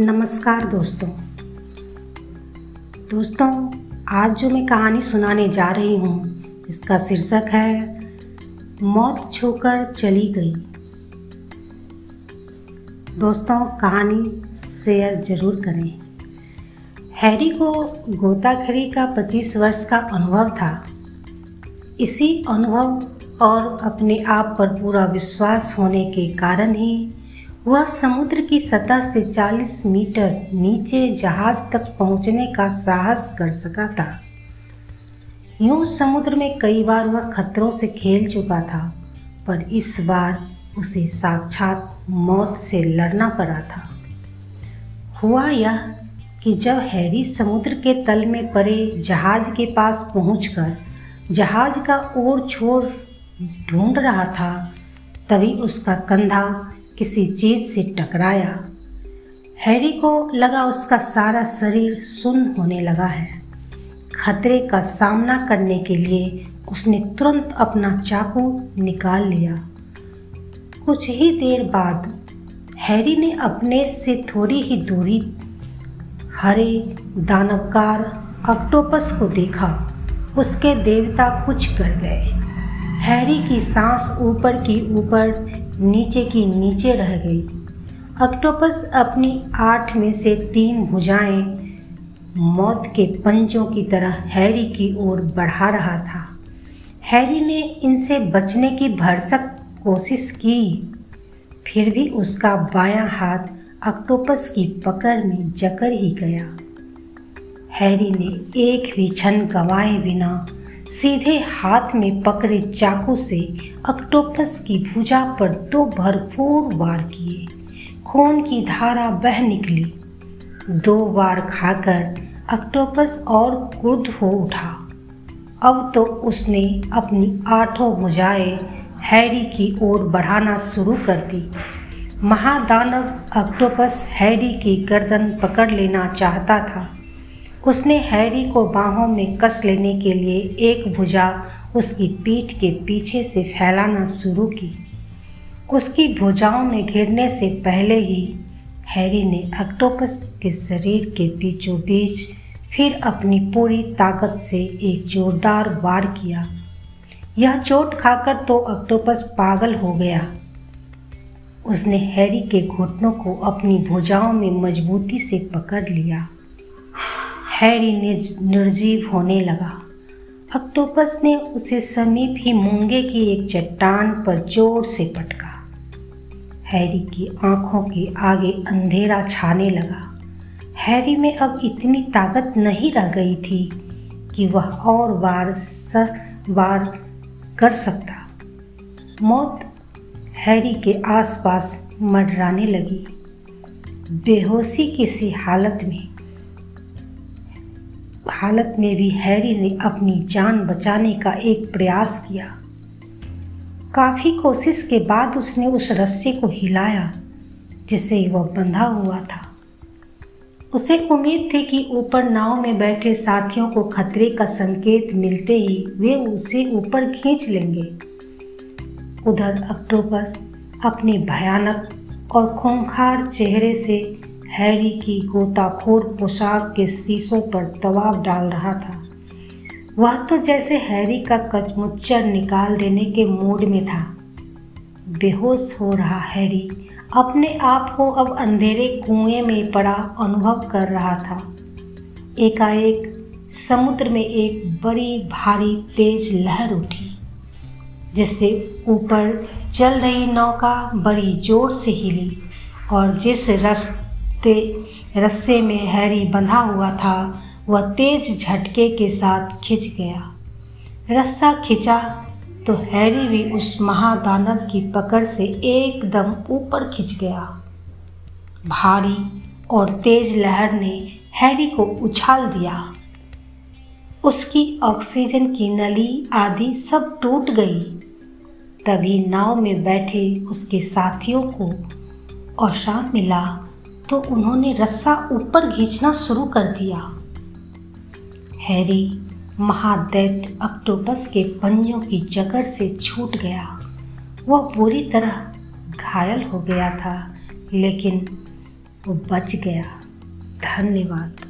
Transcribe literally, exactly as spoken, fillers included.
नमस्कार दोस्तों दोस्तों आज जो मैं कहानी सुनाने जा रही हूँ इसका शीर्षक है मौत छूकर चली गई। दोस्तों कहानी शेयर ज़रूर करें। हैरी को गोताखोरी का पच्चीस वर्ष का अनुभव था। इसी अनुभव और अपने आप पर पूरा विश्वास होने के कारण ही वह समुद्र की सतह से चालीस मीटर नीचे जहाज तक पहुंचने का साहस कर सका था। यूं समुद्र में कई बार वह खतरों से खेल चुका था, पर इस बार उसे साक्षात मौत से लड़ना पड़ा था। हुआ यह कि जब हैरी समुद्र के तल में पड़े जहाज के पास पहुंचकर जहाज का ओर छोर ढूंढ रहा था, तभी उसका कंधा किसी चीज से टकराया। हैरी को लगा उसका सारा शरीर सुन्न होने लगा है। खतरे का सामना करने के लिए उसने तुरंत अपना चाकू निकाल लिया। कुछ ही देर बाद हैरी ने अपने से थोड़ी ही दूरी हरे दानवकार ऑक्टोपस को देखा। उसके देवता कुछ कर गए। हैरी की सांस ऊपर की ऊपर नीचे की नीचे रह गई। ऑक्टोपस अपनी आठ में से तीन भुजाएं मौत के पंजों की तरह हैरी की ओर बढ़ा रहा था। हैरी ने इनसे बचने की भरसक कोशिश की, फिर भी उसका बायां हाथ ऑक्टोपस की पकड़ में जकड़ ही गया। हैरी ने एक भी क्षण गंवाए बिना सीधे हाथ में पकड़े चाकू से ऑक्टोपस की भुजा पर दो भरपूर वार किए। खून की धारा बह निकली। दो वार खाकर ऑक्टोपस और क्रुद्ध हो उठा। अब तो उसने अपनी आठों भुजाएं हैरी की ओर बढ़ाना शुरू कर दी। महादानव ऑक्टोपस हैरी की गर्दन पकड़ लेना चाहता था। उसने हैरी को बाहों में कस लेने के लिए एक भुजा उसकी पीठ के पीछे से फैलाना शुरू की। उसकी भुजाओं में घिरने से पहले ही हैरी ने ऑक्टोपस के शरीर के बीचों बीच फिर अपनी पूरी ताकत से एक जोरदार वार किया। यह चोट खाकर तो ऑक्टोपस पागल हो गया। उसने हैरी के घुटनों को अपनी भुजाओं में मजबूती से पकड़ लिया। हैरी निर्जीव होने लगा। ऑक्टोपस ने उसे समीप ही मूंगे की एक चट्टान पर जोर से पटका। हैरी की आंखों के आगे अंधेरा छाने लगा। हैरी में अब इतनी ताकत नहीं रह गई थी कि वह और वार वार कर सकता। मौत हैरी के आसपास मंडराने लगी। बेहोशी की सी हालत में हालत में भी हैरी ने अपनी जान बचाने का एक प्रयास किया। काफ़ी कोशिश के बाद उसने उस रस्सी को हिलाया जिससे वह बंधा हुआ था। उसे उम्मीद थी कि ऊपर नाव में बैठे साथियों को खतरे का संकेत मिलते ही वे उसे ऊपर खींच लेंगे। उधर ऑक्टोपस अपने भयानक और खूंखार चेहरे से हैरी की गोताखोर पोशाक के शीशों पर दबाव डाल रहा था। वह तो जैसे हैरी का कचमुच्चर निकाल देने के मूड में था। बेहोश हो रहा हैरी अपने आप को अब अंधेरे कुएं में पड़ा अनुभव कर रहा था। एकाएक समुद्र में एक बड़ी भारी तेज लहर उठी जिससे ऊपर चल रही नौका बड़ी जोर से हिली और जिस रस रस्से में हैरी बंधा हुआ था वह तेज झटके के साथ खिंच गया। रस्सा खिंचा तो हैरी भी उस महादानव की पकड़ से एकदम ऊपर खिंच गया। भारी और तेज लहर ने हैरी को उछाल दिया। उसकी ऑक्सीजन की नली आदि सब टूट गई। तभी नाव में बैठे उसके साथियों को औशान मिला तो उन्होंने रस्सा ऊपर खींचना शुरू कर दिया। हैरी महादैत्य ऑक्टोपस के पंजों की जकड़ से छूट गया। वह पूरी तरह घायल हो गया था, लेकिन वो बच गया। धन्यवाद।